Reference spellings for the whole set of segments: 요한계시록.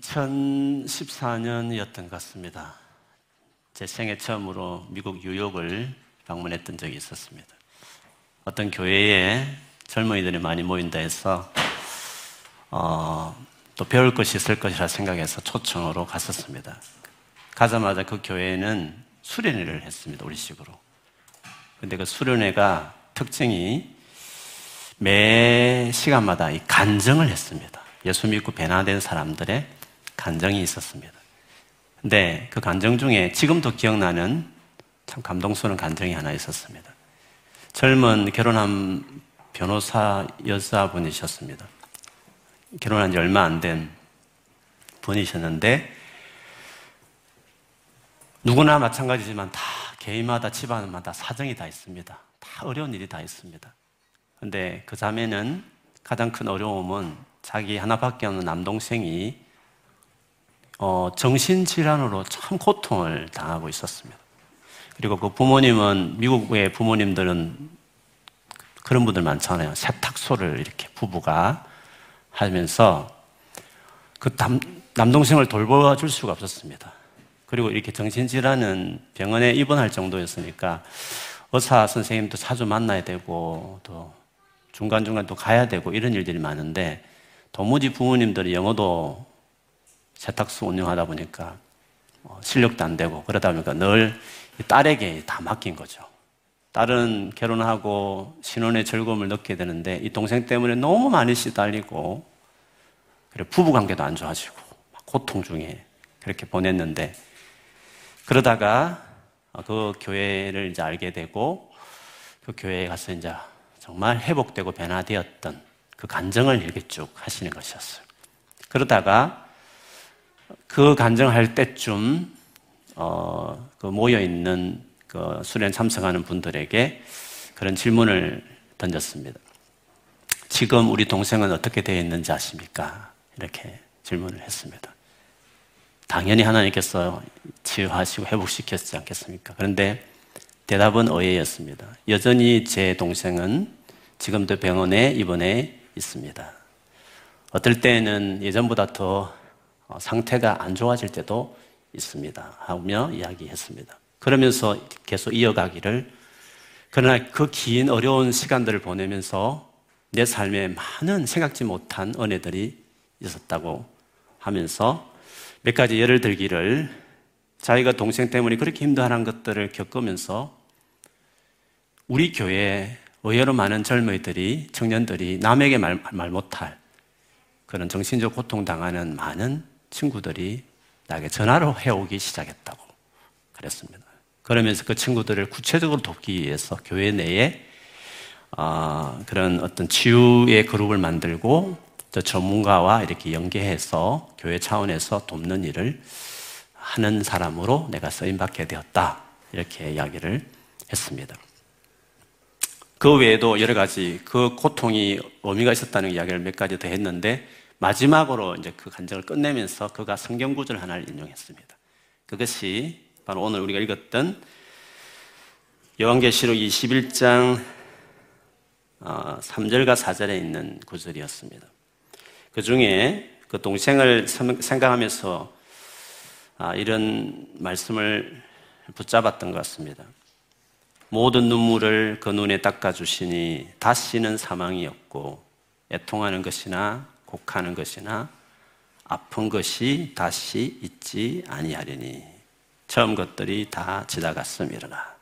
2014년이었던 것 같습니다. 제 생애 처음으로 미국 뉴욕을 방문했던 적이 있었습니다. 어떤 교회에 젊은이들이 많이 모인다 해서 또 배울 것이 있을 것이라 생각해서 초청으로 갔었습니다. 가자마자 그 교회에는 수련회를 했습니다. 우리 식으로. 근데 그 수련회가 특징이 매 시간마다 이 간증을 했습니다. 예수 믿고 변화된 사람들의 간증이 있었습니다. 근데 그 간증 중에 지금도 기억나는 참 감동스러운 간증이 하나 있었습니다. 젊은 결혼한 변호사 여자분이셨습니다. 결혼한 지 얼마 안 된 분이셨는데 누구나 마찬가지지만 다 개인마다 집안마다 사정이 다 있습니다. 다 어려운 일이 다 있습니다. 근데 그 자매는 가장 큰 어려움은 자기 하나밖에 없는 남동생이 정신질환으로 참 고통을 당하고 있었습니다. 그리고 그 부모님은 미국의 부모님들은 그런 분들 많잖아요. 세탁소를 이렇게 부부가 하면서 그 남동생을 돌봐줄 수가 없었습니다. 그리고 이렇게 정신질환은 병원에 입원할 정도였으니까 의사 선생님도 자주 만나야 되고 또 중간중간 또 가야 되고 이런 일들이 많은데 도무지 부모님들이 영어도 세탁소 운영하다 보니까 실력도 안 되고 그러다 보니까 늘 딸에게 다 맡긴 거죠. 딸은 결혼하고 신혼의 즐거움을 느끼게 되는데 이 동생 때문에 너무 많이 시달리고 그리고 부부관계도 안 좋아지고 막 고통 중에 그렇게 보냈는데 그러다가 그 교회를 이제 알게 되고 그 교회에 가서 이제 정말 회복되고 변화되었던 그 간증을 이렇게 쭉 하시는 것이었어요. 그러다가 그 간증할 때쯤 그 모여있는 그 수련 참석하는 분들에게 그런 질문을 던졌습니다. 지금 우리 동생은 어떻게 되어 있는지 아십니까? 이렇게 질문을 했습니다. 당연히 하나님께서 치유하시고 회복시켰지 않겠습니까? 그런데 대답은 어예였습니다. 여전히 제 동생은 지금도 병원에 입원해 있습니다. 어떨 때는 예전보다 더 상태가 안 좋아질 때도 있습니다. 하며 이야기했습니다. 그러면서 계속 이어가기를 그러나 그 긴 어려운 시간들을 보내면서 내 삶에 많은 생각지 못한 은혜들이 있었다고 하면서 몇 가지 예를 들기를 자기가 동생 때문에 그렇게 힘들어하는 것들을 겪으면서 우리 교회에 의외로 많은 젊은이들이, 청년들이 남에게 말 못할 그런 정신적 고통당하는 많은 친구들이 나에게 전화로 해오기 시작했다고 그랬습니다. 그러면서 그 친구들을 구체적으로 돕기 위해서 교회 내에 그런 어떤 치유의 그룹을 만들고 저 전문가와 이렇게 연계해서 교회 차원에서 돕는 일을 하는 사람으로 내가 쓰임받게 되었다. 이렇게 이야기를 했습니다. 그 외에도 여러 가지 그 고통이 의미가 있었다는 이야기를 몇 가지 더 했는데 마지막으로 이제 그 간증을 끝내면서 그가 성경 구절 하나를 인용했습니다. 그것이 바로 오늘 우리가 읽었던 요한계시록 21장 3절과 4절에 있는 구절이었습니다. 그 중에 그 동생을 생각하면서 이런 말씀을 붙잡았던 것 같습니다. 모든 눈물을 그 눈에 닦아주시니 다시는 사망이 없고 애통하는 것이나 곡하는 것이나 아픈 것이 다시 있지 아니하리니 처음 것들이 다 지나갔음이라.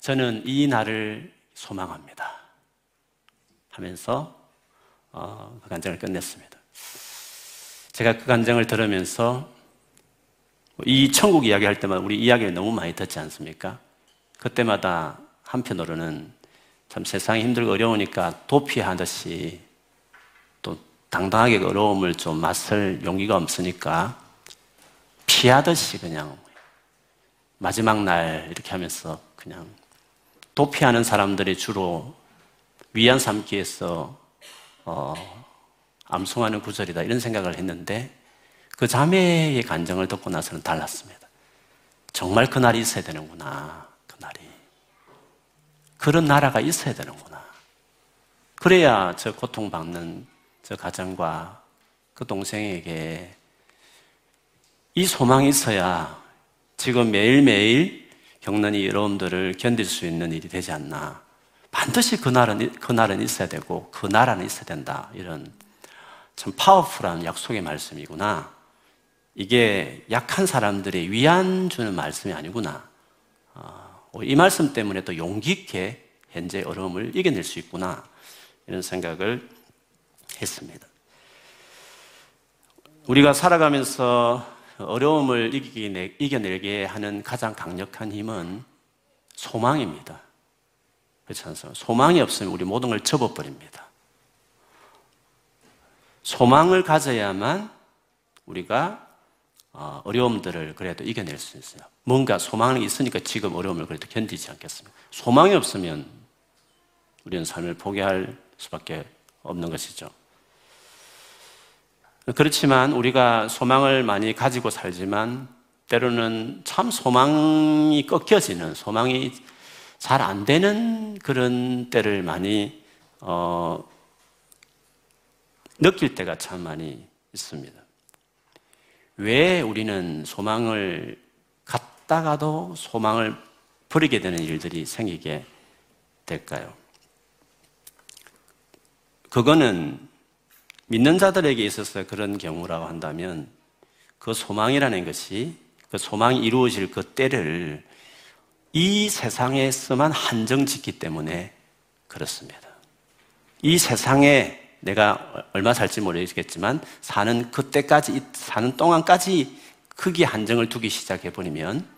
저는 이 날을 소망합니다. 하면서 그 간증을 끝냈습니다. 제가 그 간증을 들으면서 이 천국 이야기할 때마다 우리 이야기를 너무 많이 듣지 않습니까? 그때마다 한편으로는 참 세상이 힘들고 어려우니까 도피하듯이 또 당당하게 어려움을 좀 맞설 용기가 없으니까 피하듯이 그냥 마지막 날 이렇게 하면서 그냥 도피하는 사람들이 주로 위안 삼기에서 암송하는 구절이다 이런 생각을 했는데 그 자매의 간증을 듣고 나서는 달랐습니다. 정말 그날이 있어야 되는구나. 그날이 그런 나라가 있어야 되는구나. 그래야 저 고통받는 저 가정과 그 동생에게 이 소망이 있어야 지금 매일매일 겪는 이 어려움들을 견딜 수 있는 일이 되지 않나. 반드시 그날은 있어야 되고 그 나라는 있어야 된다. 이런 참 파워풀한 약속의 말씀이구나. 이게 약한 사람들의 위안 주는 말씀이 아니구나. 이 말씀 때문에 또 용기 있게 현재의 어려움을 이겨낼 수 있구나. 이런 생각을 했습니다. 우리가 살아가면서 어려움을 이겨내게 하는 가장 강력한 힘은 소망입니다. 그렇지 않습니까? 소망이 없으면 우리 모든 걸 접어버립니다. 소망을 가져야만 우리가 어려움들을 그래도 이겨낼 수 있어요. 뭔가 소망이 있으니까 지금 어려움을 그래도 견디지 않겠습니까? 소망이 없으면 우리는 삶을 포기할 수밖에 없는 것이죠. 그렇지만 우리가 소망을 많이 가지고 살지만 때로는 참 소망이 꺾여지는, 소망이 잘 안 되는 그런 때를 많이 느낄 때가 참 많이 있습니다. 왜 우리는 소망을 갖다가도 소망을 버리게 되는 일들이 생기게 될까요? 그거는 믿는 자들에게 있어서 그런 경우라고 한다면 그 소망이라는 것이, 그 소망이 이루어질 그 때를 이 세상에서만 한정 짓기 때문에 그렇습니다. 이 세상에 내가 얼마 살지 모르겠지만 사는 그때까지, 사는 동안까지 크게 한정을 두기 시작해버리면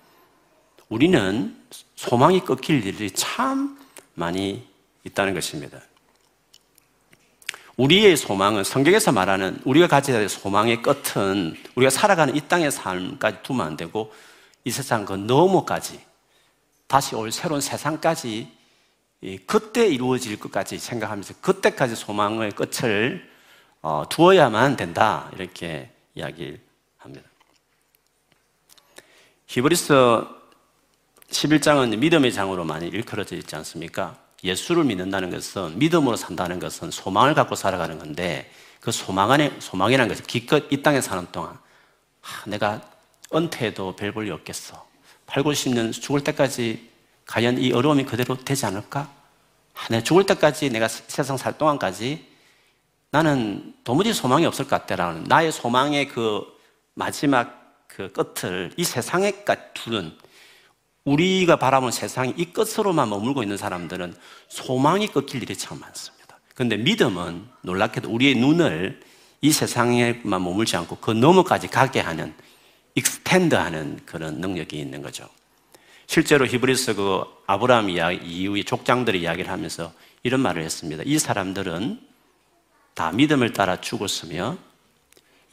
우리는 소망이 꺾일 일이 참 많이 있다는 것입니다. 우리의 소망은 성경에서 말하는 우리가 가져야 될 소망의 끝은 우리가 살아가는 이 땅의 삶까지 두면 안 되고 이 세상 그 너머까지, 다시 올 새로운 세상까지, 그때 이루어질 것까지 생각하면서 그때까지 소망의 끝을 두어야만 된다, 이렇게 이야기를 합니다. 히브리서 11장은 믿음의 장으로 많이 일컬어져 있지 않습니까? 예수를 믿는다는 것은, 믿음으로 산다는 것은 소망을 갖고 살아가는 건데, 그 소망이라는 것은 기껏 이 땅에 사는 동안 내가 은퇴해도 별 볼일 없겠어, 80년 죽을 때까지 과연 이 어려움이 그대로 되지 않을까? 내가 죽을 때까지, 내가 세상 살 동안까지 나는 도무지 소망이 없을 것 같다라는 나의 소망의 그 마지막 그 끝을 이 세상에까지 두는, 우리가 바라본 세상이 이 끝으로만 머물고 있는 사람들은 소망이 꺾일 일이 참 많습니다. 그런데 믿음은 놀랍게도 우리의 눈을 이 세상에만 머물지 않고 그 너머까지 가게 하는, 익스텐드하는 그런 능력이 있는 거죠. 실제로 히브리서 그 아브라함 이후의 족장들의 이야기를 하면서 이런 말을 했습니다. 이 사람들은 다 믿음을 따라 죽었으며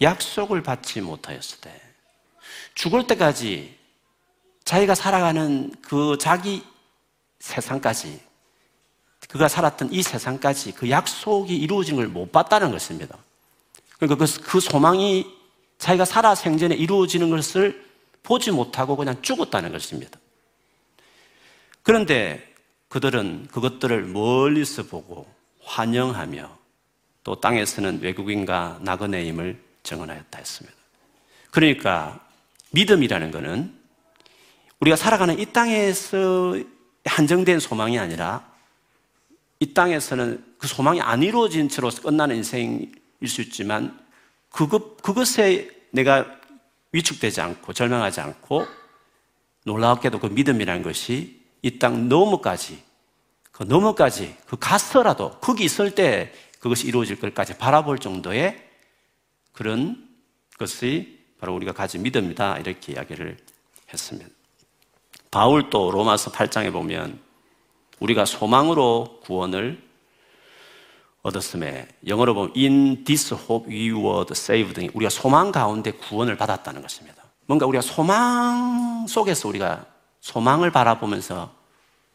약속을 받지 못하였을 때, 죽을 때까지 자기가 살아가는 그 자기 세상까지, 그가 살았던 이 세상까지 그 약속이 이루어진 걸 못 봤다는 것입니다. 그러니까 그 소망이 자기가 살아 생전에 이루어지는 것을 보지 못하고 그냥 죽었다는 것입니다. 그런데 그들은 그것들을 멀리서 보고 환영하며 또 땅에서는 외국인과 나그네임을 정언하였다 했습니다. 그러니까 믿음이라는 것은 우리가 살아가는 이 땅에서 한정된 소망이 아니라 이 땅에서는 그 소망이 안 이루어진 채로 끝나는 인생일 수 있지만 그것에 내가 위축되지 않고 절망하지 않고, 놀랍게도 그 믿음이라는 것이 이 땅 너머까지, 그 너머까지, 그 가서라도 거기 있을 때 그것이 이루어질 것까지 바라볼 정도의 그런 것이 바로 우리가 가진 믿음이다, 이렇게 이야기를 했습니다. 바울도 로마서 8장에 보면 우리가 소망으로 구원을 얻었음에, 영어로 보면 in this hope we were saved, 우리가 소망 가운데 구원을 받았다는 것입니다. 뭔가 우리가 소망 속에서 우리가 소망을 바라보면서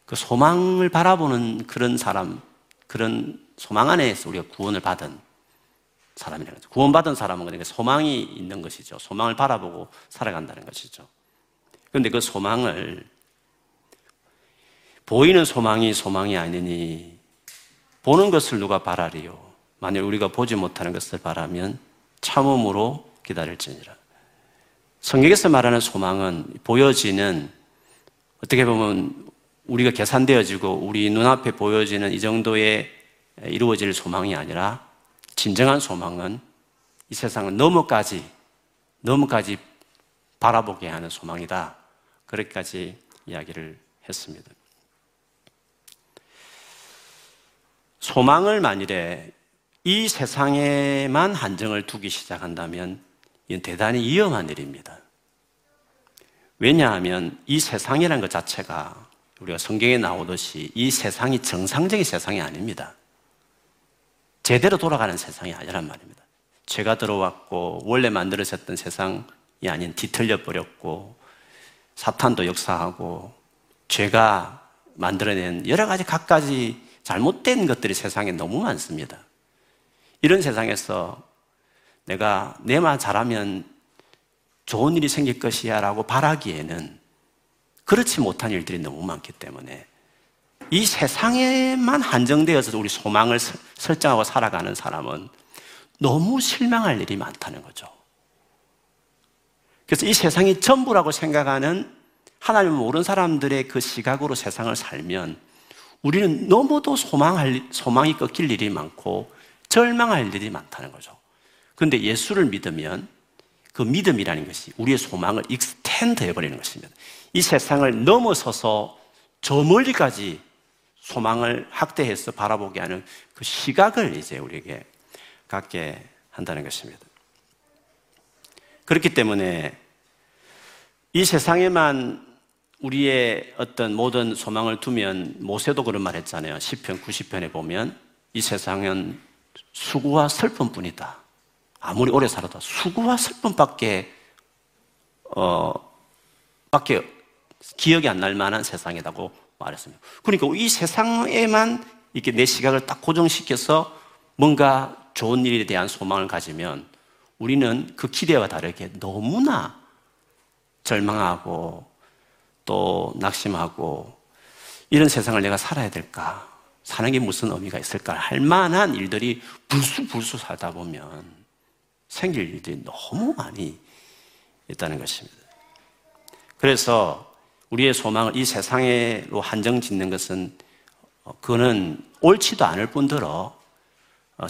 그 소망을 바라보는 그런 사람, 그런 소망 안에서 우리가 구원을 받은 사람이라는 거죠. 구원받은 사람은 그러니까 소망이 있는 것이죠. 소망을 바라보고 살아간다는 것이죠. 그런데 그 소망을, 보이는 소망이 소망이 아니니 보는 것을 누가 바라리요, 만일 우리가 보지 못하는 것을 바라면 참음으로 기다릴지니라. 성경에서 말하는 소망은 보여지는, 어떻게 보면 우리가 계산되어지고 우리 눈앞에 보여지는 이 정도의 이루어질 소망이 아니라, 진정한 소망은 이 세상은 너무까지 바라보게 하는 소망이다. 그렇게까지 이야기를 했습니다. 소망을 만일에 이 세상에만 한정을 두기 시작한다면 이건 대단히 위험한 일입니다. 왜냐하면 이 세상이라는 것 자체가 우리가 성경에 나오듯이 이 세상이 정상적인 세상이 아닙니다. 제대로 돌아가는 세상이 아니란 말입니다. 죄가 들어왔고 원래 만들어졌던 세상이 아닌 뒤틀려버렸고, 사탄도 역사하고, 죄가 만들어낸 여러 가지 갖가지 잘못된 것들이 세상에 너무 많습니다. 이런 세상에서 내가 내만 잘하면 좋은 일이 생길 것이야 라고 바라기에는 그렇지 못한 일들이 너무 많기 때문에 이 세상에만 한정되어서 우리 소망을 설정하고 살아가는 사람은 너무 실망할 일이 많다는 거죠. 그래서 이 세상이 전부라고 생각하는 하나님을 모르는 사람들의 그 시각으로 세상을 살면 우리는 너무도 소망이 꺾일 일이 많고 절망할 일이 많다는 거죠. 그런데 예수를 믿으면 그 믿음이라는 것이 우리의 소망을 익스텐드 해버리는 것입니다. 이 세상을 넘어서서 저 멀리까지 소망을 확대해서 바라보게 하는 그 시각을 이제 우리에게 갖게 한다는 것입니다. 그렇기 때문에 이 세상에만 우리의 어떤 모든 소망을 두면, 모세도 그런 말 했잖아요. 시편 90편에 보면 이 세상은 수고와 슬픔뿐이다. 아무리 오래 살아도 수고와 슬픔밖에 기억이 안 날 만한 세상이라고 말했습니다. 그러니까 이 세상에만 이렇게 내 시각을 딱 고정시켜서 뭔가 좋은 일에 대한 소망을 가지면 우리는 그 기대와 다르게 너무나 절망하고 또 낙심하고, 이런 세상을 내가 살아야 될까? 사는 게 무슨 의미가 있을까? 할 만한 일들이 불쑥불쑥 살다 보면 생길 일들이 너무 많이 있다는 것입니다. 그래서 우리의 소망을 이 세상으로 한정 짓는 것은, 그거는 옳지도 않을 뿐더러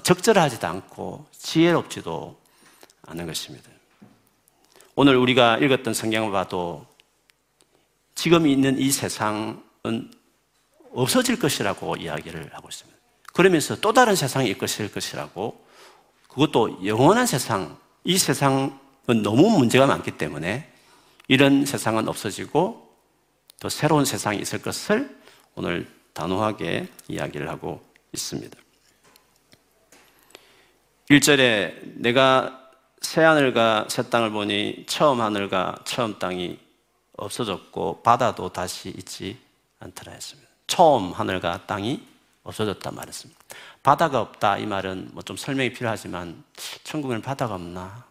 적절하지도 않고 지혜롭지도 않은 것입니다. 오늘 우리가 읽었던 성경을 봐도 지금 있는 이 세상은 없어질 것이라고 이야기를 하고 있습니다. 그러면서 또 다른 세상이 있을 것이라고, 그것도 영원한 세상, 이 세상은 너무 문제가 많기 때문에 이런 세상은 없어지고 또 새로운 세상이 있을 것을 오늘 단호하게 이야기를 하고 있습니다. 1절에 내가 새하늘과 새 땅을 보니 처음 하늘과 처음 땅이 없어졌고 바다도 다시 있지 않더라 했습니다. 처음 하늘과 땅이 없어졌다 말했습니다. 바다가 없다 이 말은 뭐 좀 설명이 필요하지만, 천국에는 바다가 없나?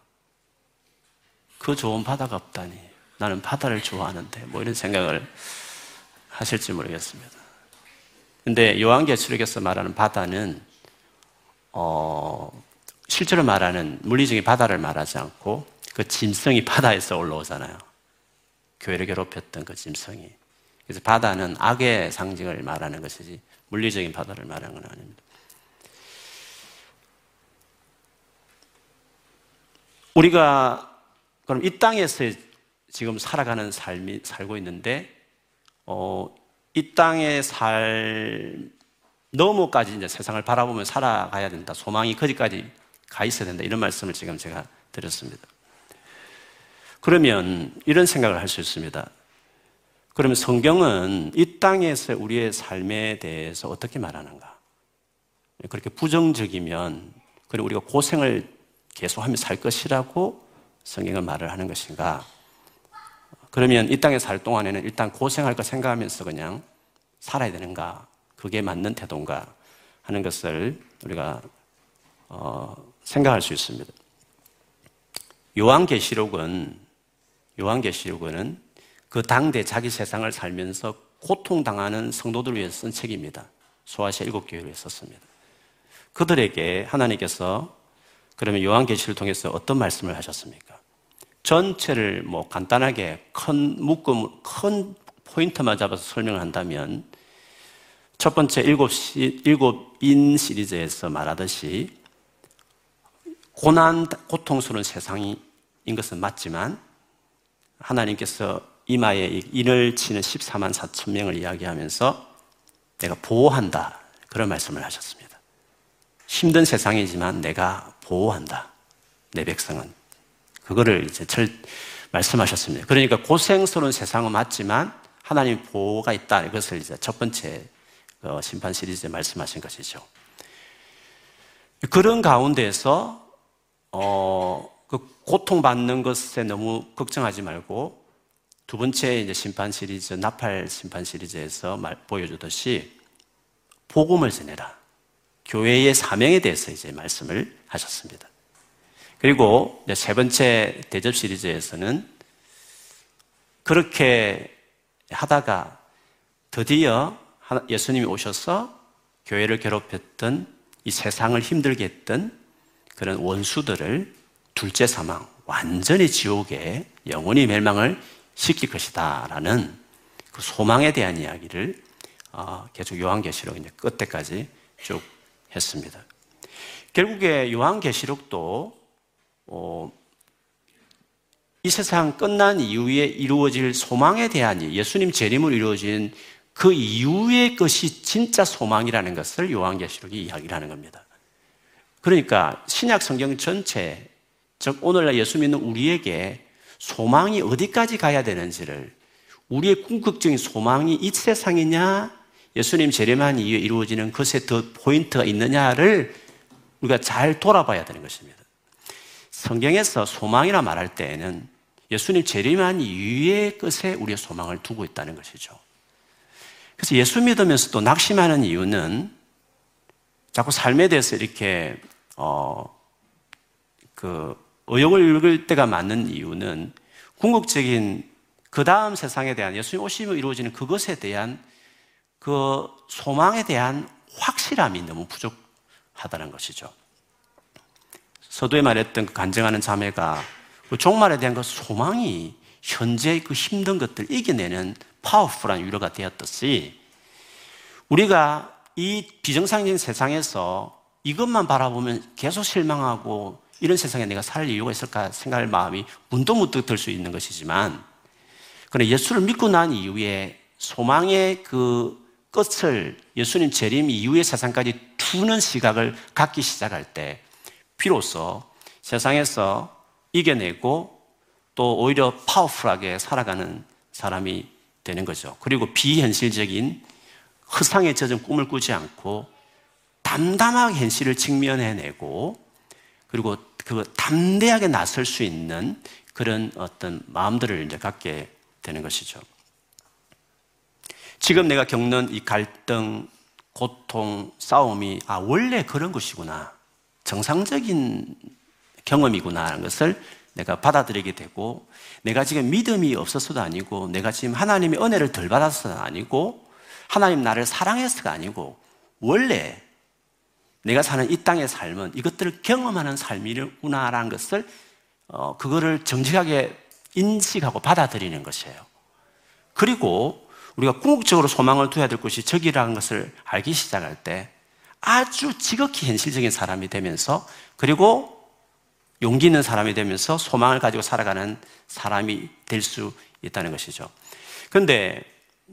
그 좋은 바다가 없다니, 나는 바다를 좋아하는데, 뭐 이런 생각을 하실지 모르겠습니다. 근데 요한계시록에서 말하는 바다는 실제로 말하는 물리적인 바다를 말하지 않고, 그 짐승이 바다에서 올라오잖아요. 교회를 괴롭혔던 그 짐승이. 그래서 바다는 악의 상징을 말하는 것이지 물리적인 바다를 말하는 건 아닙니다. 우리가 그럼 이 땅에서 지금 살아가는 삶이 살고 있는데, 이 땅의 삶 너머까지 이제 세상을 바라보며 살아가야 된다. 소망이 거기까지 가 있어야 된다. 이런 말씀을 지금 제가 드렸습니다. 그러면 이런 생각을 할 수 있습니다. 그러면 성경은 이 땅에서 우리의 삶에 대해서 어떻게 말하는가? 그렇게 부정적이면, 그리고 우리가 고생을 계속하며 살 것이라고 성경은 말을 하는 것인가? 그러면 이 땅에 살 동안에는 일단 고생할 거 생각하면서 그냥 살아야 되는가? 그게 맞는 태도인가? 하는 것을 우리가 생각할 수 있습니다. 요한계시록은 그 당대 자기 세상을 살면서 고통당하는 성도들을 위해서 쓴 책입니다. 소아시아 7 교회를 썼습니다. 그들에게 하나님께서 그러면 요한계시를 통해서 어떤 말씀을 하셨습니까? 전체를 뭐 간단하게 큰 묶음, 큰 포인트만 잡아서 설명을 한다면 첫 번째 일곱인 시리즈에서 말하듯이 고통스러운 세상인 것은 맞지만 하나님께서 이마에 인을 치는 14만 4천 명을 이야기하면서 내가 보호한다 그런 말씀을 하셨습니다. 힘든 세상이지만 내가 보호한다. 내 백성은. 그거를 이제 말씀하셨습니다. 그러니까 고생스러운 세상은 맞지만 하나님 보호가 있다. 이것을 이제 첫 번째 심판 시리즈에 말씀하신 것이죠. 그런 가운데에서 그 고통받는 것에 너무 걱정하지 말고 두 번째 이제 심판 시리즈, 나팔 심판 시리즈에서 보여주듯이 복음을 전해라. 교회의 사명에 대해서 이제 말씀을 하셨습니다. 그리고 이제 세 번째 대접 시리즈에서는 그렇게 하다가 드디어 예수님이 오셔서 교회를 괴롭혔던 이 세상을 힘들게 했던 그런 원수들을 둘째 사망, 완전히 지옥에 영원히 멸망을 시킬 것이다 라는 그 소망에 대한 이야기를 계속 요한계시록 이제 끝까지 쭉 했습니다. 결국에 요한계시록도 이 세상 끝난 이후에 이루어질 소망에 대한 예수님 재림으로 이루어진 그 이후의 것이 진짜 소망이라는 것을 요한계시록이 이야기를 하는 겁니다. 그러니까 신약 성경 전체, 즉 오늘날 예수 믿는 우리에게 소망이 어디까지 가야 되는지를 우리의 궁극적인 소망이 이 세상이냐 예수님 재림한 이후에 이루어지는 것에 더 포인트가 있느냐를 우리가 잘 돌아봐야 되는 것입니다. 성경에서 소망이라 말할 때에는 예수님 재림한 이후의 것에 우리의 소망을 두고 있다는 것이죠. 그래서 예수 믿으면서 또 낙심하는 이유는 자꾸 삶에 대해서 이렇게 의욕을 읽을 때가 맞는 이유는 궁극적인 그 다음 세상에 대한 예수님 오심으로 이루어지는 그것에 대한 그 소망에 대한 확실함이 너무 부족하다는 것이죠. 서두에 말했던 그 간증하는 자매가 그 종말에 대한 그 소망이 현재의 그 힘든 것들을 이겨내는 파워풀한 위로가 되었듯이 우리가 이 비정상적인 세상에서 이것만 바라보면 계속 실망하고 이런 세상에 내가 살 이유가 있을까 생각할 마음이 문득문득 들 수 있는 것이지만 그러나 예수를 믿고 난 이후에 소망의 그 끝을 예수님 재림 이후의 세상까지 두는 시각을 갖기 시작할 때 비로소 세상에서 이겨내고 또 오히려 파워풀하게 살아가는 사람이 되는 거죠. 그리고 비현실적인 허상에 젖은 꿈을 꾸지 않고 담담하게 현실을 직면해내고 그리고 그 담대하게 나설 수 있는 그런 어떤 마음들을 이제 갖게 되는 것이죠. 지금 내가 겪는 이 갈등, 고통, 싸움이 원래 그런 것이구나. 정상적인 경험이구나 하는 것을 내가 받아들이게 되고 내가 지금 믿음이 없어서도 아니고 내가 지금 하나님의 은혜를 덜 받아서도 아니고 하나님 나를 사랑해서가 아니고 원래 내가 사는 이 땅의 삶은 이것들을 경험하는 삶이구나라는 것을 그거를 정직하게 인식하고 받아들이는 것이에요. 그리고 우리가 궁극적으로 소망을 두어야 될 것이 저기라는 것을 알기 시작할 때 아주 지극히 현실적인 사람이 되면서 그리고 용기 있는 사람이 되면서 소망을 가지고 살아가는 사람이 될 수 있다는 것이죠. 그런데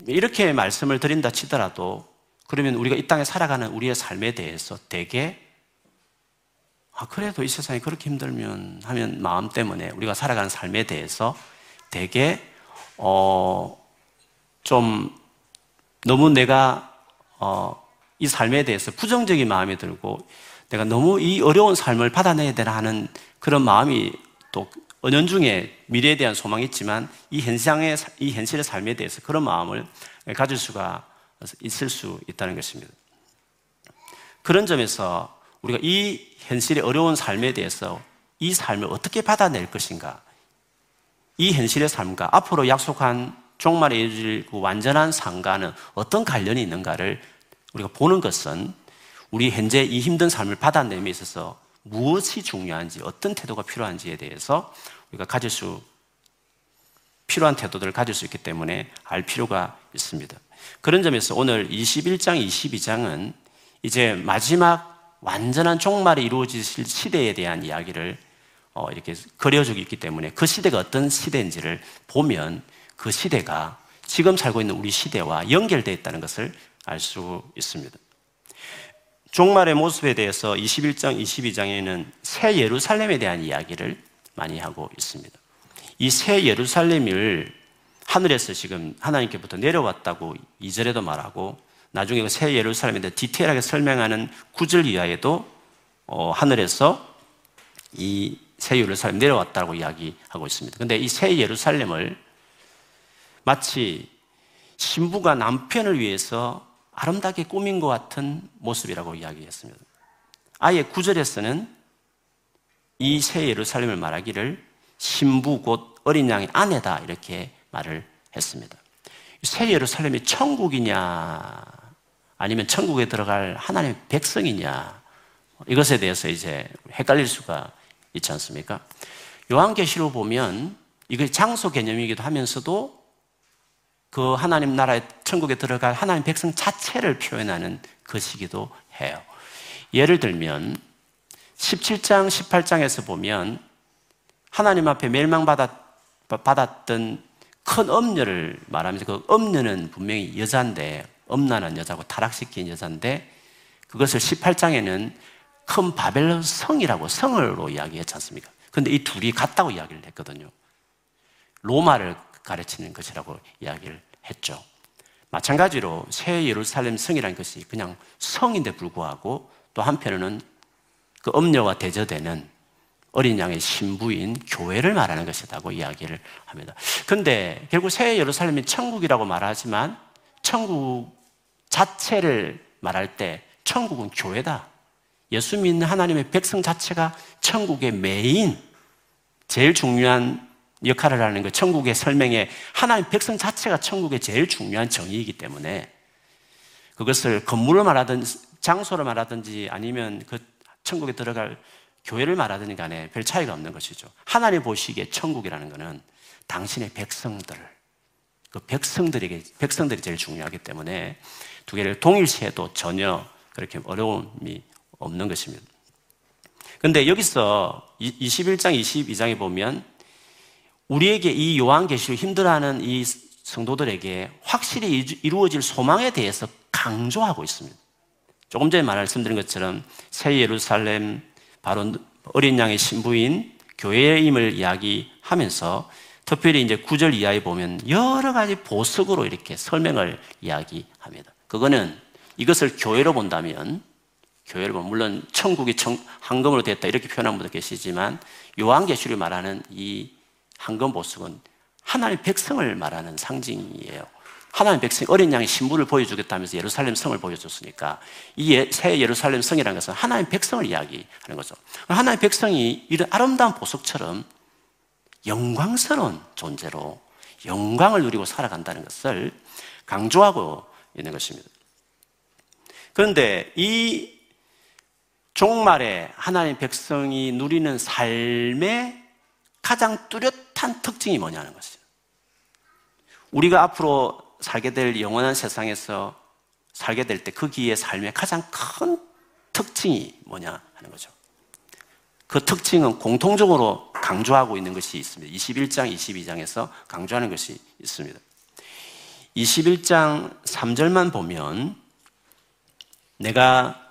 이렇게 말씀을 드린다 치더라도 그러면 우리가 이 땅에 살아가는 우리의 삶에 대해서 되게 그래도 이 세상이 그렇게 힘들면 하면 마음 때문에 우리가 살아가는 삶에 대해서 되게 좀 너무 내가 이 삶에 대해서 부정적인 마음이 들고 내가 너무 이 어려운 삶을 받아내야 되나 하는 그런 마음이 또 은연중에 미래에 대한 소망이 있지만 이 현실의 삶에 대해서 그런 마음을 가질 수가 있을 수 있다는 것입니다. 그런 점에서 우리가 이 현실의 어려운 삶에 대해서 이 삶을 어떻게 받아낼 것인가 이 현실의 삶과 앞으로 약속한 종말에 이르질 그 완전한 상과는 어떤 관련이 있는가를 우리가 보는 것은 우리 현재 이 힘든 삶을 받아내며 있어서 무엇이 중요한지, 어떤 태도가 필요한지에 대해서 우리가 필요한 태도들을 가질 수 있기 때문에 알 필요가 있습니다. 그런 점에서 오늘 21장, 22장은 이제 마지막 완전한 종말이 이루어지실 시대에 대한 이야기를 이렇게 그려주고 있기 때문에 그 시대가 어떤 시대인지를 보면 그 시대가 지금 살고 있는 우리 시대와 연결되어 있다는 것을 알 수 있습니다. 종말의 모습에 대해서 21장, 22장에는 새 예루살렘에 대한 이야기를 많이 하고 있습니다. 이 새 예루살렘을 하늘에서 지금 하나님께부터 내려왔다고 2절에도 말하고, 나중에 그 새 예루살렘에 대해 디테일하게 설명하는 9절 이하에도 하늘에서 이 새 예루살렘 내려왔다고 이야기하고 있습니다. 그런데 이 새 예루살렘을 마치 신부가 남편을 위해서 아름답게 꾸민 것 같은 모습이라고 이야기했습니다. 아예 9절에서는 이 새 예루살렘을 말하기를 신부 곧 어린 양의 아내다 이렇게 말을 했습니다. 새 예루살렘이 천국이냐 아니면 천국에 들어갈 하나님의 백성이냐, 이것에 대해서 이제 헷갈릴 수가 있지 않습니까? 요한계시록 보면 이게 장소 개념이기도 하면서도 그 하나님 나라의 천국에 들어갈 하나님 백성 자체를 표현하는 것이기도 해요. 예를 들면 17장, 18장에서 보면 하나님 앞에 멸망받았던 큰 음녀를 말하면서, 그 음녀는 분명히 여자인데, 음란한 여자고 타락시킨 여자인데, 그것을 18장에는 큰 바벨론 성이라고 성으로 이야기했지 않습니까? 그런데 이 둘이 같다고 이야기를 했거든요. 로마를 가르치는 것이라고 이야기를 했죠. 마찬가지로 새 예루살렘 성이라는 것이 그냥 성인데 불구하고 또 한편으로는 그 음녀와 대조되는 어린 양의 신부인 교회를 말하는 것이라고 이야기를 합니다. 그런데 결국 새 예루살렘이 천국이라고 말하지만 천국 자체를 말할 때 천국은 교회다, 예수 믿는 하나님의 백성 자체가 천국의 메인, 제일 중요한 역할을 하는 것, 천국의 설명에 하나님 백성 자체가 천국의 제일 중요한 정의이기 때문에 그것을 건물을 말하든지 장소를 말하든지 아니면 그 천국에 들어갈 교회를 말하든지 간에 별 차이가 없는 것이죠. 하나님 보시기에 천국이라는 것은 당신의 백성들을, 그 백성들이 제일 중요하기 때문에 두 개를 동일시해도 전혀 그렇게 어려움이 없는 것입니다. 그런데 여기서 21장, 22장에 보면 우리에게 이 요한계시록 힘들어하는 이 성도들에게 확실히 이루어질 소망에 대해서 강조하고 있습니다. 조금 전에 말씀드린 것처럼 새 예루살렘, 바로 어린 양의 신부인 교회임을 이야기하면서 특별히 이제 9절 이하에 보면 여러 가지 보석으로 이렇게 설명을 이야기합니다. 그거는 이것을 교회로 본다면, 교회를 보면 물론 천국이 황금으로 됐다 이렇게 표현한 분도 계시지만 요한계시록이 말하는 이 황금 보석은 하나님의 백성을 말하는 상징이에요. 하나님의 백성이 어린 양의 신부를 보여주겠다면서 예루살렘 성을 보여줬으니까 이 새 예루살렘 성이라는 것은 하나님의 백성을 이야기하는 거죠. 하나님의 백성이 이런 아름다운 보석처럼 영광스러운 존재로 영광을 누리고 살아간다는 것을 강조하고 있는 것입니다. 그런데 이 종말에 하나님의 백성이 누리는 삶의 가장 뚜렷한 특징이 뭐냐는 것이죠. 우리가 앞으로 살게 될 영원한 세상에서 살게 될 때 거기에 삶의 가장 큰 특징이 뭐냐 하는 거죠. 그 특징은 공통적으로 강조하고 있는 것이 있습니다. 21장, 22장에서 강조하는 것이 있습니다. 21장 3절만 보면 내가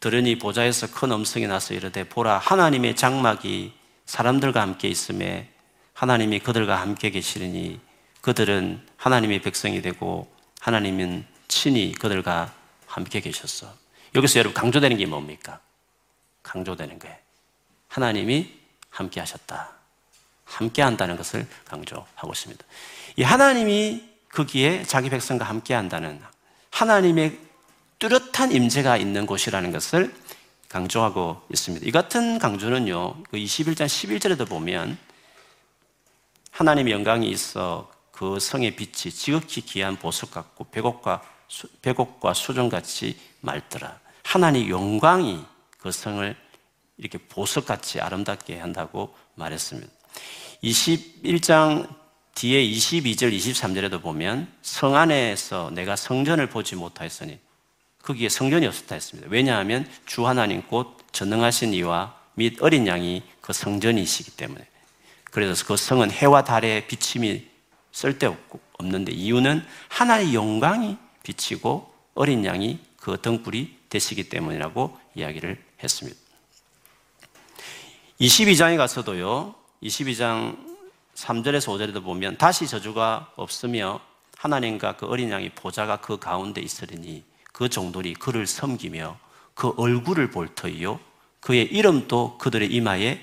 들으니 보좌에서 큰 음성이 나서 이르되 보라 하나님의 장막이 사람들과 함께 있음에 하나님이 그들과 함께 계시리니 그들은 하나님의 백성이 되고 하나님은 친히 그들과 함께 계셨어. 여기서 여러분 강조되는 게 뭡니까? 강조되는 거예요. 하나님이 함께 하셨다, 함께 한다는 것을 강조하고 있습니다. 이 하나님이 거기에 자기 백성과 함께 한다는 하나님의 뚜렷한 임재가 있는 곳이라는 것을 강조하고 있습니다. 이 같은 강조는요, 21장 11절에도 보면 하나님의 영광이 있어 그 성의 빛이 지극히 귀한 보석 같고 백옥과 수정같이 맑더라. 하나님의 영광이 그 성을 이렇게 보석같이 아름답게 한다고 말했습니다. 21장 뒤에 22절, 23절에도 보면 성 안에서 내가 성전을 보지 못하였으니 거기에 성전이 없었다 했습니다. 왜냐하면 주 하나님 곧 전능하신 이와 및 어린 양이 그 성전이시기 때문에. 그래서 그 성은 해와 달의 비침이 쓸데없고 없는데, 이유는 하나의 영광이 비치고 어린 양이 그 등불이 되시기 때문이라고 이야기를 했습니다. 22장에 가서도요, 22장 3절에서 5절에도 보면 다시 저주가 없으며 하나님과 그 어린 양이 보좌가 그 가운데 있으리니 그 종들이 그를 섬기며 그 얼굴을 볼 터이요 그의 이름도 그들의 이마에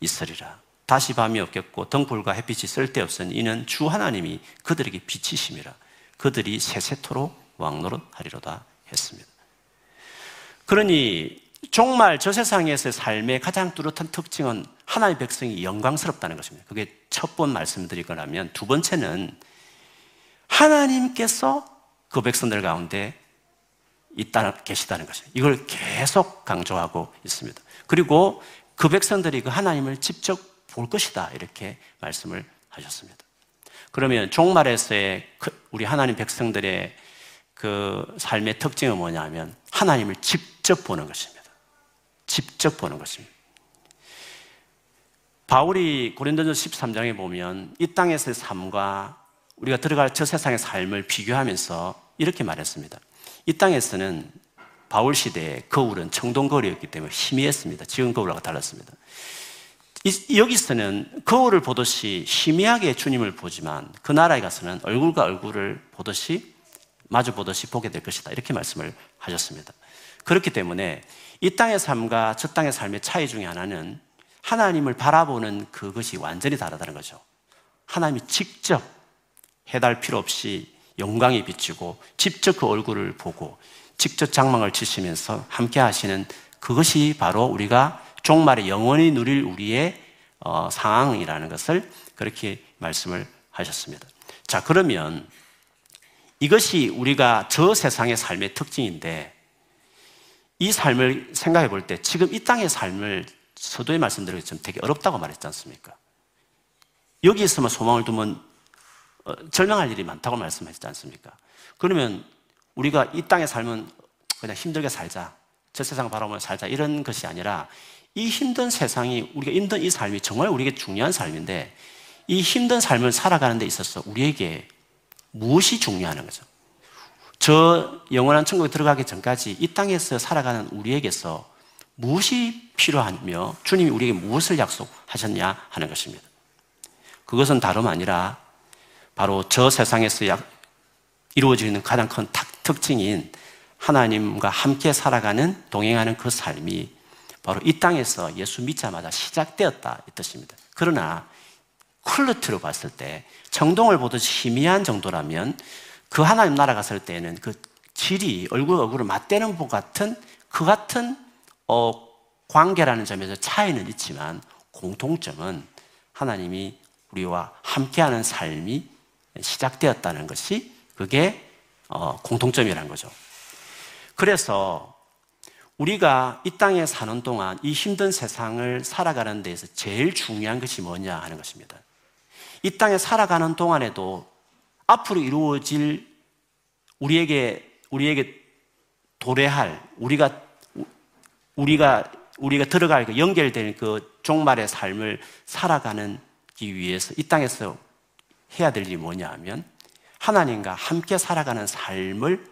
있으리라. 다시 밤이 없겠고 등불과 햇빛이 쓸데없으니 이는 주 하나님이 그들에게 비치심이라. 그들이 세세토록 왕노릇하리로다 했습니다. 그러니 정말 저 세상에서의 삶의 가장 뚜렷한 특징은 하나님의 백성이 영광스럽다는 것입니다. 그게 첫 번 말씀드릴 거라면, 두 번째는 하나님께서 그 백성들 가운데 있다 계시다는 것입니다. 이걸 계속 강조하고 있습니다. 그리고 그 백성들이 그 하나님을 직접 볼 것이다, 이렇게 말씀을 하셨습니다. 그러면 종말에서의 우리 하나님 백성들의 그 삶의 특징은 뭐냐면 하나님을 직접 보는 것입니다. 직접 보는 것입니다. 바울이 고린도전 13장에 보면 이 땅에서의 삶과 우리가 들어갈 저 세상의 삶을 비교하면서 이렇게 말했습니다. 이 땅에서는 바울 시대에 거울은 청동거울이었기 때문에 희미했습니다. 지금 거울하고 달랐습니다. 여기서는 거울을 보듯이 희미하게 주님을 보지만 그 나라에 가서는 얼굴과 얼굴을 보듯이 마주 보듯이 보게 될 것이다, 이렇게 말씀을 하셨습니다. 그렇기 때문에 이 땅의 삶과 저 땅의 삶의 차이 중에 하나는 하나님을 바라보는 그것이 완전히 다르다는 거죠. 하나님이 직접 해달 필요 없이 영광이 비치고 직접 그 얼굴을 보고 직접 장막을 치시면서 함께 하시는 그것이 바로 우리가 종말에 영원히 누릴 우리의 상황이라는 것을 그렇게 말씀을 하셨습니다. 자, 그러면 이것이 우리가 저 세상의 삶의 특징인데, 이 삶을 생각해 볼 때 지금 이 땅의 삶을 서두에 말씀드린 것처럼 되게 어렵다고 말했지 않습니까? 여기에서만 소망을 두면 절망할 일이 많다고 말씀하셨지 않습니까? 그러면 우리가 이 땅의 삶은 그냥 힘들게 살자, 저 세상을 바라보며 살자, 이런 것이 아니라 이 힘든 세상이, 우리가 힘든 이 삶이 정말 우리에게 중요한 삶인데, 이 힘든 삶을 살아가는 데 있어서 우리에게 무엇이 중요한 거죠? 저 영원한 천국에 들어가기 전까지 이 땅에서 살아가는 우리에게서 무엇이 필요하며 주님이 우리에게 무엇을 약속하셨냐 하는 것입니다. 그것은 다름 아니라 바로 저 세상에서 이루어지는 가장 큰 특징인 하나님과 함께 살아가는, 동행하는 그 삶이 바로 이 땅에서 예수 믿자마자 시작되었다, 이 뜻입니다. 그러나 퀄리티로 봤을 때 청동을 보듯이 희미한 정도라면 그 하나님 나라 갔을 때는 그 질이 얼굴과 얼굴을 맞대는 것 같은 그 같은 관계라는 점에서 차이는 있지만 공통점은 하나님이 우리와 함께하는 삶이 시작되었다는 것이, 그게 공통점이라는 거죠. 그래서 우리가 이 땅에 사는 동안 이 힘든 세상을 살아가는 데에서 제일 중요한 것이 뭐냐 하는 것입니다. 이 땅에 살아가는 동안에도 앞으로 이루어질 우리에게 도래할, 우리가 들어갈 그 연결된 그 종말의 삶을 살아가는 기 위해서 이 땅에서 해야 될 일이 뭐냐 하면 하나님과 함께 살아가는 삶을,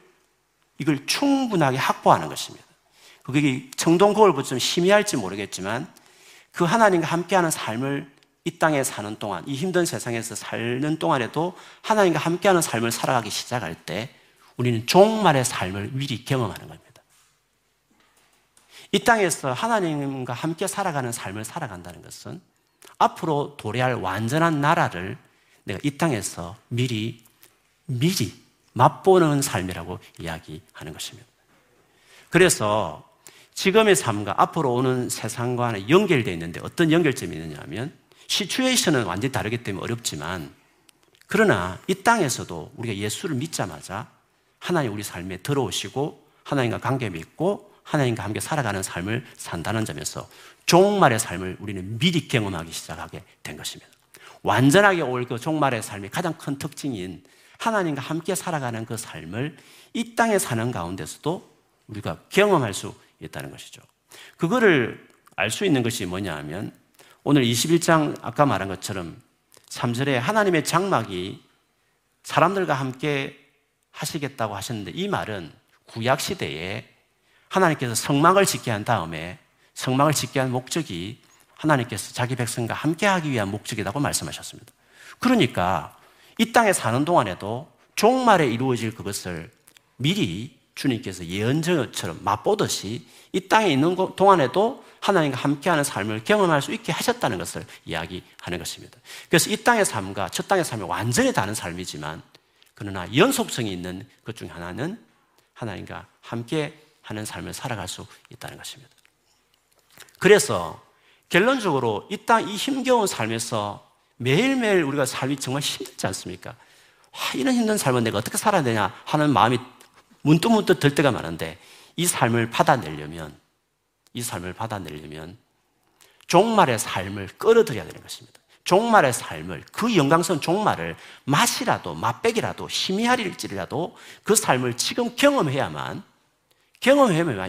이걸 충분하게 확보하는 것입니다. 그게 청동거울보다 좀 희미할지 모르겠지만 그 하나님과 함께하는 삶을 이 땅에 사는 동안, 이 힘든 세상에서 사는 동안에도 하나님과 함께하는 삶을 살아가기 시작할 때 우리는 종말의 삶을 미리 경험하는 겁니다. 이 땅에서 하나님과 함께 살아가는 삶을 살아간다는 것은 앞으로 도래할 완전한 나라를 내가 이 땅에서 미리 맛보는 삶이라고 이야기하는 것입니다. 그래서 지금의 삶과 앞으로 오는 세상과는 연결되어 있는데 어떤 연결점이 있느냐 하면, 시츄에이션은 완전히 다르기 때문에 어렵지만, 그러나 이 땅에서도 우리가 예수를 믿자마자 하나님 우리 삶에 들어오시고 하나님과 관계 맺고 하나님과 함께 살아가는 삶을 산다는 점에서 종말의 삶을 우리는 미리 경험하기 시작하게 된 것입니다. 완전하게 올 그 종말의 삶이 가장 큰 특징인 하나님과 함께 살아가는 그 삶을 이 땅에 사는 가운데서도 우리가 경험할 수 있다는 것이죠. 그거를 알 수 있는 것이 뭐냐 하면 오늘 21장 아까 말한 것처럼 3절에 하나님의 장막이 사람들과 함께 하시겠다고 하셨는데 이 말은 구약시대에 하나님께서 성막을 짓게 한 다음에 성막을 짓게 한 목적이 하나님께서 자기 백성과 함께 하기 위한 목적이라고 말씀하셨습니다. 그러니까 이 땅에 사는 동안에도 종말에 이루어질 그것을 미리 주님께서 예언자처럼 맛보듯이 이 땅에 있는 동안에도 하나님과 함께하는 삶을 경험할 수 있게 하셨다는 것을 이야기하는 것입니다. 그래서 이 땅의 삶과 첫 땅의 삶이 완전히 다른 삶이지만 그러나 연속성이 있는 것 중에 하나는 하나님과 함께 하는 삶을 살아갈 수 있다는 것입니다. 그래서 결론적으로 이 땅 이 힘겨운 삶에서 매일매일 우리가 삶이 정말 힘들지 않습니까? 이런 힘든 삶은 내가 어떻게 살아야 되냐 하는 마음이 문득문득 들 때가 많은데 이 삶을 받아내려면 종말의 삶을 끌어들여야 되는 것입니다. 종말의 삶을, 그 영광스러운 종말을 맛이라도, 맛배기라도, 희미할일지라도 그 삶을 지금 경험해야만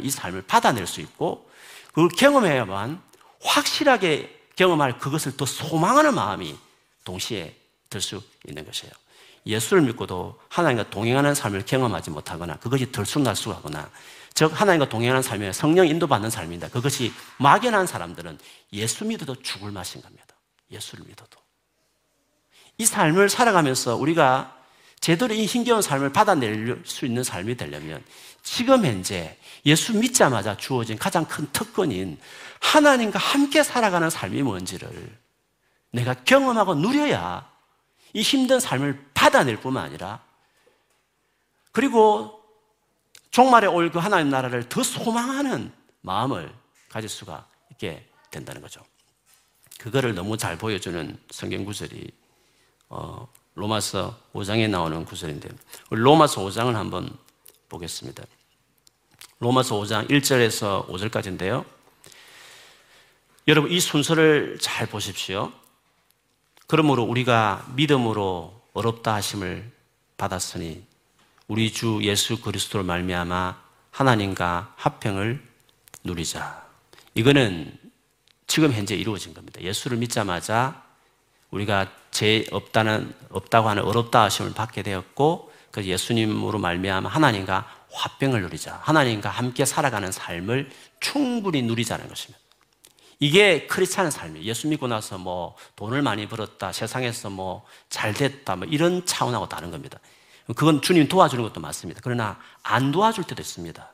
이 삶을 받아낼 수 있고 그걸 경험해야만 확실하게 경험할 그것을 또 소망하는 마음이 동시에 들 수 있는 것이에요. 예수를 믿고도 하나님과 동행하는 삶을 경험하지 못하거나 그것이 들쑥날쑥하거나 즉 하나님과 동행하는 삶에 성령 인도받는 삶입니다. 그것이 막연한 사람들은 예수 믿어도 죽을 맛인 겁니다. 예수를 믿어도. 이 삶을 살아가면서 우리가 제대로 이 힘겨운 삶을 받아낼 수 있는 삶이 되려면 지금 현재 예수 믿자마자 주어진 가장 큰 특권인 하나님과 함께 살아가는 삶이 뭔지를 내가 경험하고 누려야 이 힘든 삶을 받아낼 뿐만 아니라 그리고 종말에 올 그 하나님 나라를 더 소망하는 마음을 가질 수가 있게 된다는 거죠. 그거를 너무 잘 보여주는 성경 구절이 로마서 5장에 나오는 구절인데 로마서 5장을 한번 보겠습니다. 로마서 5장 1절에서 5절까지인데요. 여러분 이 순서를 잘 보십시오. 그러므로 우리가 믿음으로 어렵다 하심을 받았으니 우리 주 예수 그리스도로 말미암아 하나님과 화평을 누리자. 이거는 지금 현재 이루어진 겁니다. 예수를 믿자마자 우리가 죄 없다고 하는 어렵다 하심을 받게 되었고 그 예수님으로 말미암아 하나님과 화평을 누리자. 하나님과 함께 살아가는 삶을 충분히 누리자는 것입니다. 이게 크리스찬의 삶이에요. 예수 믿고 나서 돈을 많이 벌었다, 세상에서 잘 됐다, 이런 차원하고 다른 겁니다. 그건 주님 도와주는 것도 맞습니다. 그러나 안 도와줄 때도 있습니다.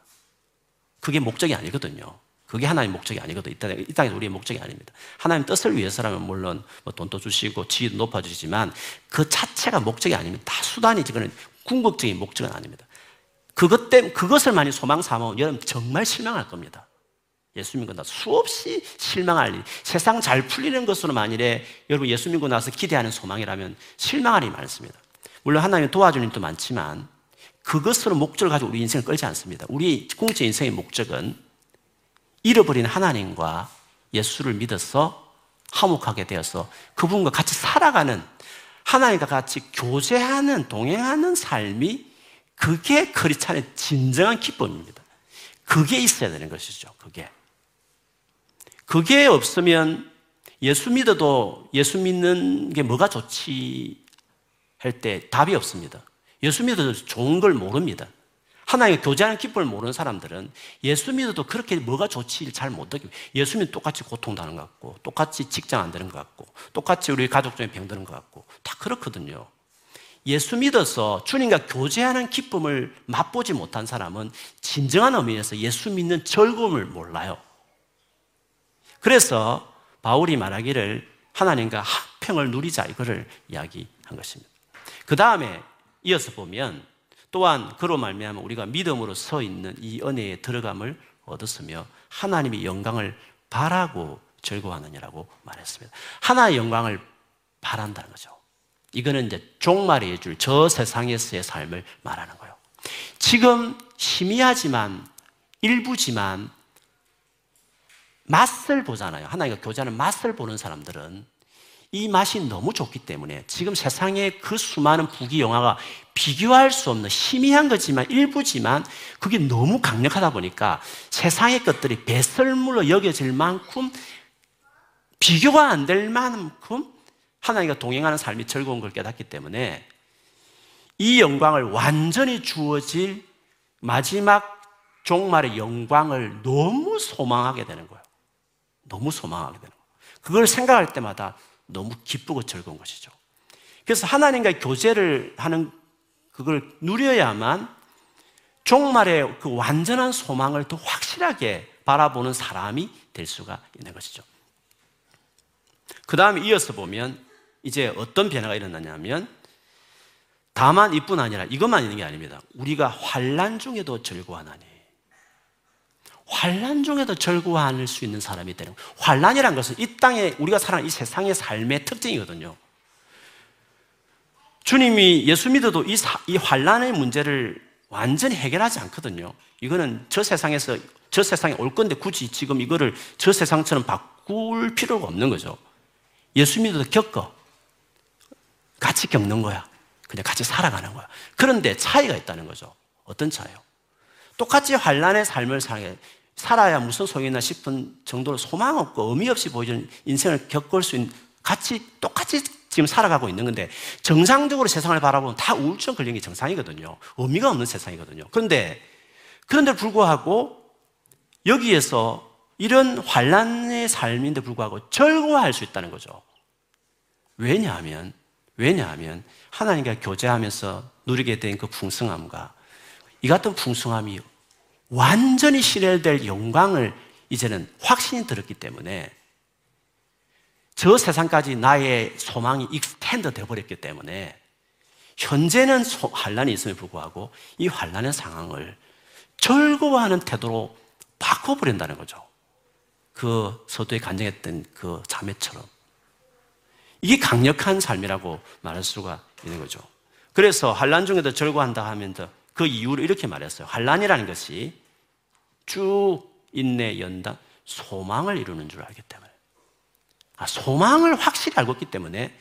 그게 목적이 아니거든요. 그게 하나님의 목적이 아니거든요. 이 땅에서 우리의 목적이 아닙니다. 하나님 뜻을 위해서라면 물론 돈도 주시고 지위도 높아주시지만 그 자체가 목적이 아닙니다. 다 수단이지 그건 궁극적인 목적은 아닙니다. 그것을 많이 소망 삼아 여러분 정말 실망할 겁니다. 예수 믿고 나서 수없이 실망할 일, 세상 잘 풀리는 것으로 만일에 여러분 예수 믿고 나서 기대하는 소망이라면 실망할 일이 많습니다. 물론 하나님이 도와주는 일도 많지만 그것으로 목적을 가지고 우리 인생을 끌지 않습니다. 우리 공적 인생의 목적은 잃어버린 하나님과 예수를 믿어서 화목하게 되어서 그분과 같이 살아가는 하나님과 같이 교제하는 동행하는 삶이 그게 크리스찬의 진정한 기쁨입니다. 그게 있어야 되는 것이죠. 그게 없으면 예수 믿어도 예수 믿는 게 뭐가 좋지 할 때 답이 없습니다. 예수 믿어도 좋은 걸 모릅니다. 하나님과 교제하는 기쁨을 모르는 사람들은 예수 믿어도 그렇게 뭐가 좋지 잘 못 느낍니다. 예수 믿으면 똑같이 고통당하는 것 같고 똑같이 직장 안 되는 것 같고 똑같이 우리 가족 중에 병드는 것 같고 다 그렇거든요. 예수 믿어서 주님과 교제하는 기쁨을 맛보지 못한 사람은 진정한 의미에서 예수 믿는 즐거움을 몰라요. 그래서 바울이 말하기를 하나님과 화평을 누리자 이거를 이야기한 것입니다. 그 다음에 이어서 보면 또한 그로 말미암아 우리가 믿음으로 서 있는 이 은혜의 들어감을 얻었으며 하나님의 영광을 바라고 즐거워하느니라고 말했습니다. 하나의 영광을 바란다는 거죠. 이거는 이제 종말이 해줄 저 세상에서의 삶을 말하는 거예요. 지금 희미하지만 일부지만 맛을 보잖아요. 하나님과 교제하는 맛을 보는 사람들은 이 맛이 너무 좋기 때문에 지금 세상에 그 수많은 부귀영화가 비교할 수 없는 희미한 거지만 일부지만 그게 너무 강력하다 보니까 세상의 것들이 배설물로 여겨질 만큼 비교가 안 될 만큼 하나님과 동행하는 삶이 즐거운 걸 깨닫기 때문에 이 영광을 완전히 주어질 마지막 종말의 영광을 너무 소망하게 되는 거예요. 너무 소망하게 되는 거예요. 그걸 생각할 때마다 너무 기쁘고 즐거운 것이죠. 그래서 하나님과의 교제를 하는 그걸 누려야만 종말의 그 완전한 소망을 더 확실하게 바라보는 사람이 될 수가 있는 것이죠. 그 다음에 이어서 보면 이제 어떤 변화가 일어나냐면 다만 이뿐 아니라 이것만 있는 게 아닙니다. 우리가 환난 중에도 즐거워하나니 환난 중에도 즐거워할 수 있는 사람이 되는 거예요. 환난이란 것은 이 땅에 우리가 살아가는 이 세상의 삶의 특징이거든요. 주님이 예수 믿어도 이 환난의 문제를 완전히 해결하지 않거든요. 이거는 저 세상에 올 건데 굳이 지금 이거를 저 세상처럼 바꿀 필요가 없는 거죠. 예수 믿어도 겪어. 같이 겪는 거야. 그냥 같이 살아가는 거야. 그런데 차이가 있다는 거죠. 어떤 차이요? 똑같이 환난의 삶을 살아야 무슨 소용이 있나 싶은 정도로 소망 없고 의미 없이 보이는 인생을 겪을 수 있는 똑같이 지금 살아가고 있는 건데 정상적으로 세상을 바라보면 다 우울증 걸린 게 정상이거든요. 의미가 없는 세상이거든요. 그런데 불구하고 여기에서 이런 환난의 삶인데 불구하고 즐거워할 수 있다는 거죠. 왜냐하면 하나님과 교제하면서 누리게 된 그 풍성함과 이 같은 풍성함이 완전히 실현될 영광을 이제는 확신이 들었기 때문에 저 세상까지 나의 소망이 익스텐드 되어버렸기 때문에 현재는 환난이 있음에 불구하고 이 환난의 상황을 즐거워하는 태도로 바꿔버린다는 거죠. 그 서두에 간증했던 그 자매처럼 이게 강력한 삶이라고 말할 수가 있는 거죠. 그래서 환난 중에도 즐거워한다 하면 그 이유를 이렇게 말했어요. 환난이라는 것이 쭉 인내 연단 소망을 이루는 줄 알기 때문에 소망을 확실히 알고 있기 때문에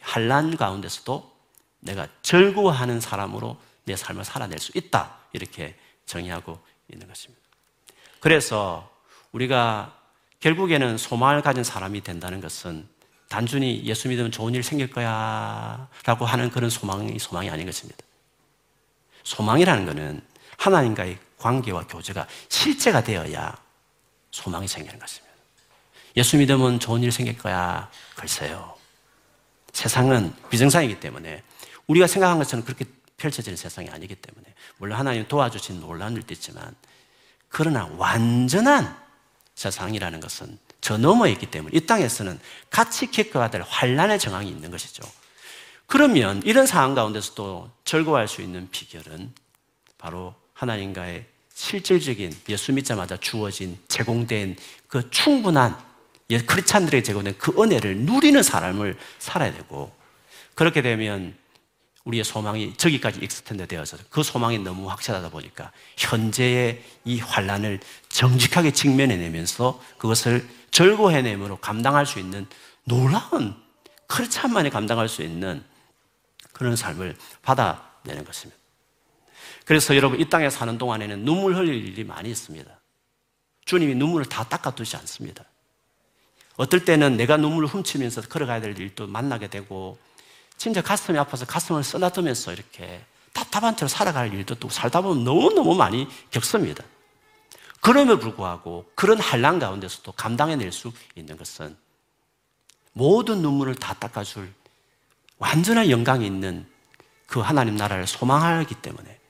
환난 가운데서도 내가 즐거워하는 사람으로 내 삶을 살아낼 수 있다 이렇게 정의하고 있는 것입니다. 그래서 우리가 결국에는 소망을 가진 사람이 된다는 것은 단순히 예수 믿으면 좋은 일 생길 거야 라고 하는 그런 소망이 아닌 것입니다. 소망이라는 것은 하나님과의 관계와 교제가 실제가 되어야 소망이 생기는 것입니다. 예수 믿으면 좋은 일 생길 거야. 글쎄요. 세상은 비정상이기 때문에 우리가 생각한 것처럼 그렇게 펼쳐지는 세상이 아니기 때문에 물론 하나님 도와주신 놀라운 일도 있지만 그러나 완전한 세상이라는 것은 저 너머에 있기 때문에 이 땅에서는 같이 겪어야 될 환난의 정황이 있는 것이죠. 그러면 이런 상황 가운데서도 즐거워할 수 있는 비결은 바로 하나님과의 실질적인 예수 믿자마자 주어진 제공된 그 충분한 크리스찬들에게 제공된 그 은혜를 누리는 사람을 살아야 되고 그렇게 되면 우리의 소망이 저기까지 익스텐드 되어서 그 소망이 너무 확실하다 보니까 현재의 이 환난을 정직하게 직면해내면서 그것을 즐거워해내므로 감당할 수 있는 놀라운 크리스찬만이 감당할 수 있는 그런 삶을 받아내는 것입니다. 그래서 여러분 이 땅에 사는 동안에는 눈물 흘릴 일이 많이 있습니다. 주님이 눈물을 다 닦아두지 않습니다. 어떨 때는 내가 눈물을 훔치면서 걸어가야 될 일도 만나게 되고 진짜 가슴이 아파서 가슴을 쓰다듬으면서 이렇게 답답한 채로 살아갈 일도 또 살다 보면 너무너무 많이 겪습니다. 그럼에도 불구하고 그런 한란 가운데서도 감당해낼 수 있는 것은 모든 눈물을 다 닦아줄 완전한 영광이 있는 그 하나님 나라를 소망하기 때문에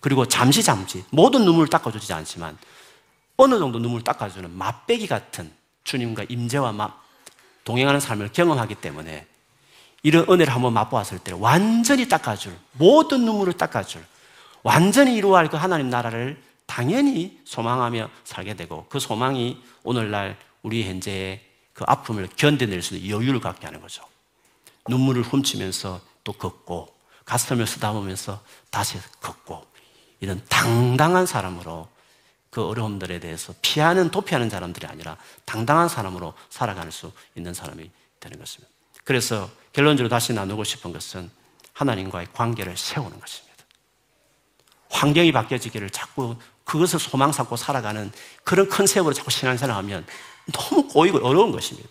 그리고 잠시 모든 눈물을 닦아주지 않지만 어느 정도 눈물을 닦아주는 맛배기 같은 주님과 임재와 동행하는 삶을 경험하기 때문에 이런 은혜를 한번 맛보았을 때 완전히 닦아줄 모든 눈물을 닦아줄 완전히 이루어야 할 그 하나님 나라를 당연히 소망하며 살게 되고 그 소망이 오늘날 우리 현재의 그 아픔을 견뎌낼 수 있는 여유를 갖게 하는 거죠. 눈물을 훔치면서 또 걷고 가슴을 쓰다보면서 다시 걷고 이런 당당한 사람으로 그 어려움들에 대해서 피하는, 도피하는 사람들이 아니라 당당한 사람으로 살아갈 수 있는 사람이 되는 것입니다. 그래서 결론적으로 다시 나누고 싶은 것은 하나님과의 관계를 세우는 것입니다. 환경이 바뀌어지기를 자꾸 그것을 소망 삼고 살아가는 그런 컨셉으로 자꾸 신앙생활하면 너무 꼬이고 어려운 것입니다.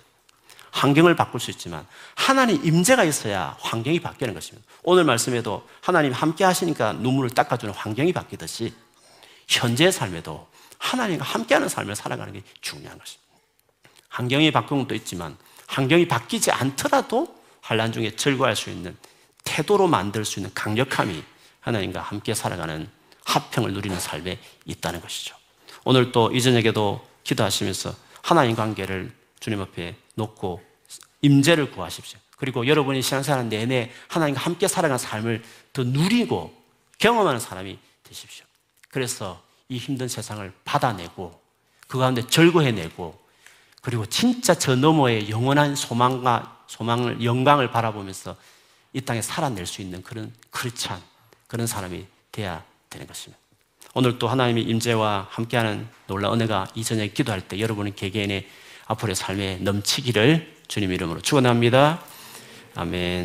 환경을 바꿀 수 있지만 하나님 임재가 있어야 환경이 바뀌는 것입니다. 오늘 말씀에도 하나님 함께 하시니까 눈물을 닦아주는 환경이 바뀌듯이 현재의 삶에도 하나님과 함께하는 삶을 살아가는 게 중요한 것입니다. 환경이 바뀌는 것도 있지만 환경이 바뀌지 않더라도 환란 중에 절구할 수 있는 태도로 만들 수 있는 강력함이 하나님과 함께 살아가는 화평을 누리는 삶에 있다는 것이죠. 오늘 또 이 저녁에도 기도하시면서 하나님 관계를 주님 앞에 놓고 임재를 구하십시오. 그리고 여러분이 신앙생활 내내 하나님과 함께 살아가는 삶을 더 누리고 경험하는 사람이 되십시오. 그래서 이 힘든 세상을 받아내고 그 가운데 절구해내고 그리고 진짜 저 너머의 영원한 소망과 소망을 영광을 바라보면서 이 땅에 살아낼 수 있는 그런 크리스찬, 그런 사람이 돼야 되는 것입니다. 오늘 또 하나님의 임재와 함께하는 놀라운 은혜가 이 저녁에 기도할 때 여러분의 개개인의 앞으로의 삶에 넘치기를 주님 이름으로 축원합니다. 아멘.